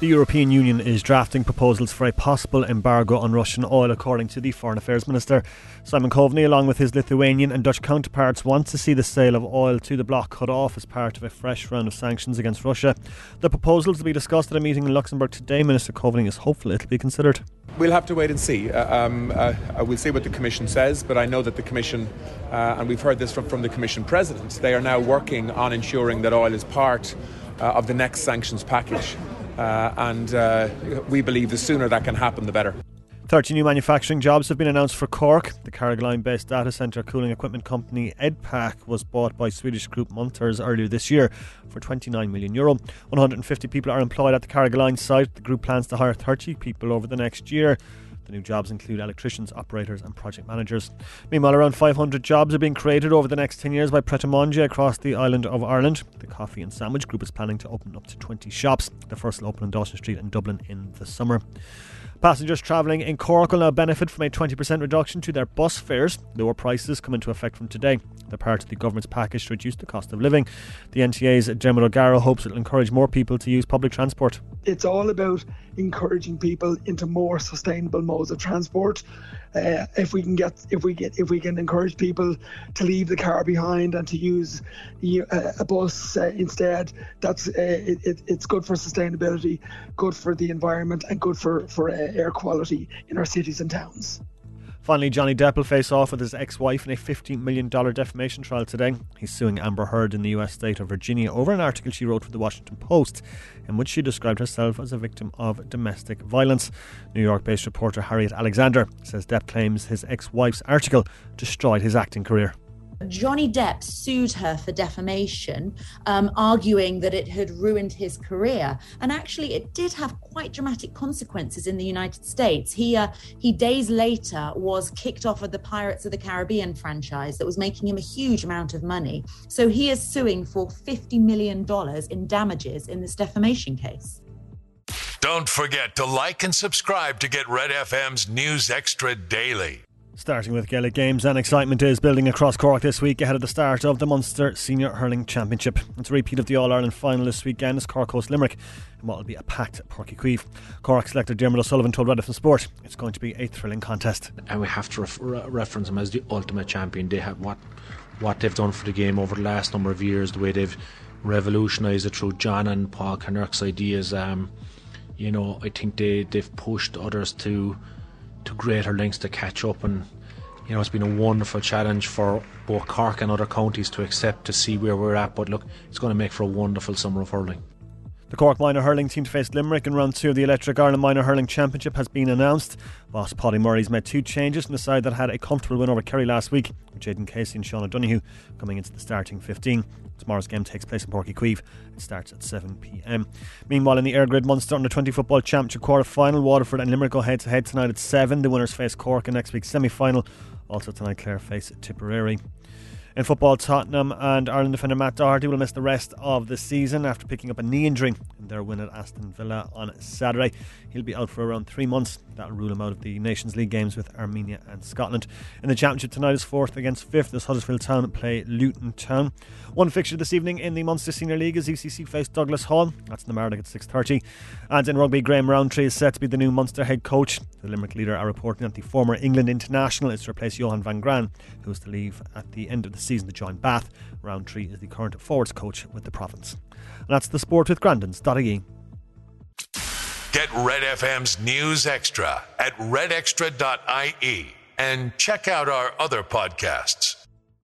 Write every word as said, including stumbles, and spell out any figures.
The European Union is drafting proposals for a possible embargo on Russian oil, according to the Foreign Affairs Minister. Simon Coveney, along with his Lithuanian and Dutch counterparts, wants to see the sale of oil to the bloc cut off as part of a fresh round of sanctions against Russia. The proposals will be discussed at a meeting in Luxembourg today. Minister Coveney is hopeful it'll be considered. We'll have to wait and see. Uh, um, uh, we'll see what the Commission says, but I know that the Commission, uh, and we've heard this from, from the Commission President, they are now working on ensuring that oil is part uh, of the next sanctions package. Uh, and uh, we believe the sooner that can happen, the better. thirty new manufacturing jobs have been announced for Cork. The Carrigaline-based data centre cooling equipment company Edpac was bought by Swedish group Munters earlier this year for twenty-nine million euro. one hundred fifty people are employed at the Carrigaline site. The group plans to hire thirty people over the next year. The new jobs include electricians, operators and project managers. Meanwhile, around five hundred jobs are being created over the next ten years by Pret a Manger across the island of Ireland. The coffee and sandwich group is planning to open up to twenty shops. The first will open on Dawson Street in Dublin in the summer. Passengers travelling in Cork will now benefit from a twenty percent reduction to their bus fares. Lower prices come into effect from today. They're part of the government's package to reduce the cost of living. The N T A's Dermot O'Gara hopes it'll encourage more people to use public transport. It's all about encouraging people into more sustainable modes of transport. Uh, if we can get, if we get, if we can encourage people to leave the car behind and to use uh, a bus uh, instead, that's uh, it, it's good for sustainability, good for the environment, and good for for uh, air quality in our cities and towns. Finally, Johnny Depp will face off with his ex-wife in a fifteen million dollars defamation trial today. He's suing Amber Heard in the U S state of Virginia over an article she wrote for the Washington Post in which she described herself as a victim of domestic violence. New York-based reporter Harriet Alexander says Depp claims his ex-wife's article destroyed his acting career. Johnny Depp sued her for defamation, um, arguing that it had ruined his career. And actually, it did have quite dramatic consequences in the United States. He, uh, he days later was kicked off of the Pirates of the Caribbean franchise that was making him a huge amount of money. So he is suing for fifty million dollars in damages in this defamation case. Don't forget to like and subscribe to get Red F M's News Extra daily. Starting with Gaelic games, and excitement is building across Cork this week ahead of the start of the Munster Senior Hurling Championship. It's a repeat of the All-Ireland final this weekend as Cork hosts Limerick in what will be a packed Porky Cueve. Cork selector Dermot O'Sullivan told Rediffin Sport it's going to be a thrilling contest. And we have to ref- re- reference them as the ultimate champion. They have what, what they've done for the game over the last number of years, the way they've revolutionised it through John and Paul Kinerk's ideas. Um, you know, I think they, they've pushed others to... to greater lengths to catch up, and you know it's been a wonderful challenge for both Cork and other counties to accept, to see where we're at. But look, it's going to make for a wonderful summer of hurling. The Cork minor hurling team to face Limerick in round two of the Electric Ireland Minor Hurling Championship has been announced. Boss Paddy Murray's made two changes from the side that had a comfortable win over Kerry last week, with Jayden Casey and Sean O'Donoghue coming into the starting fifteen. Tomorrow's game takes place in Porky Cueve. It starts at seven p.m. Meanwhile, in the Air Grid Munster Under twenty Football Championship quarter-final, Waterford and Limerick go head-to-head tonight at seven. The winners face Cork in next week's semi-final. Also tonight, Clare face Tipperary. In football, Tottenham and Ireland defender Matt Doherty will miss the rest of the season after picking up a knee injury in their win at Aston Villa on Saturday. He'll be out for around three months. That'll rule him out of the Nations League games with Armenia and Scotland. In the Championship tonight is fourth against fifth as Huddersfield Town play Luton Town. One fixture this evening in the Munster Senior League is U C C face Douglas Hall. That's in the Marlock at six thirty. And in rugby, Graham Rowntree is set to be the new Munster head coach. The Limerick leader are reporting that the former England international is to replace Johan van Gran, who is to leave at the end of the season to join Bath. Rowntree is the current forwards coach with the province. And that's the sport with Grandins dot I E. Get Red F M's News Extra at red extra dot I E and check out our other podcasts.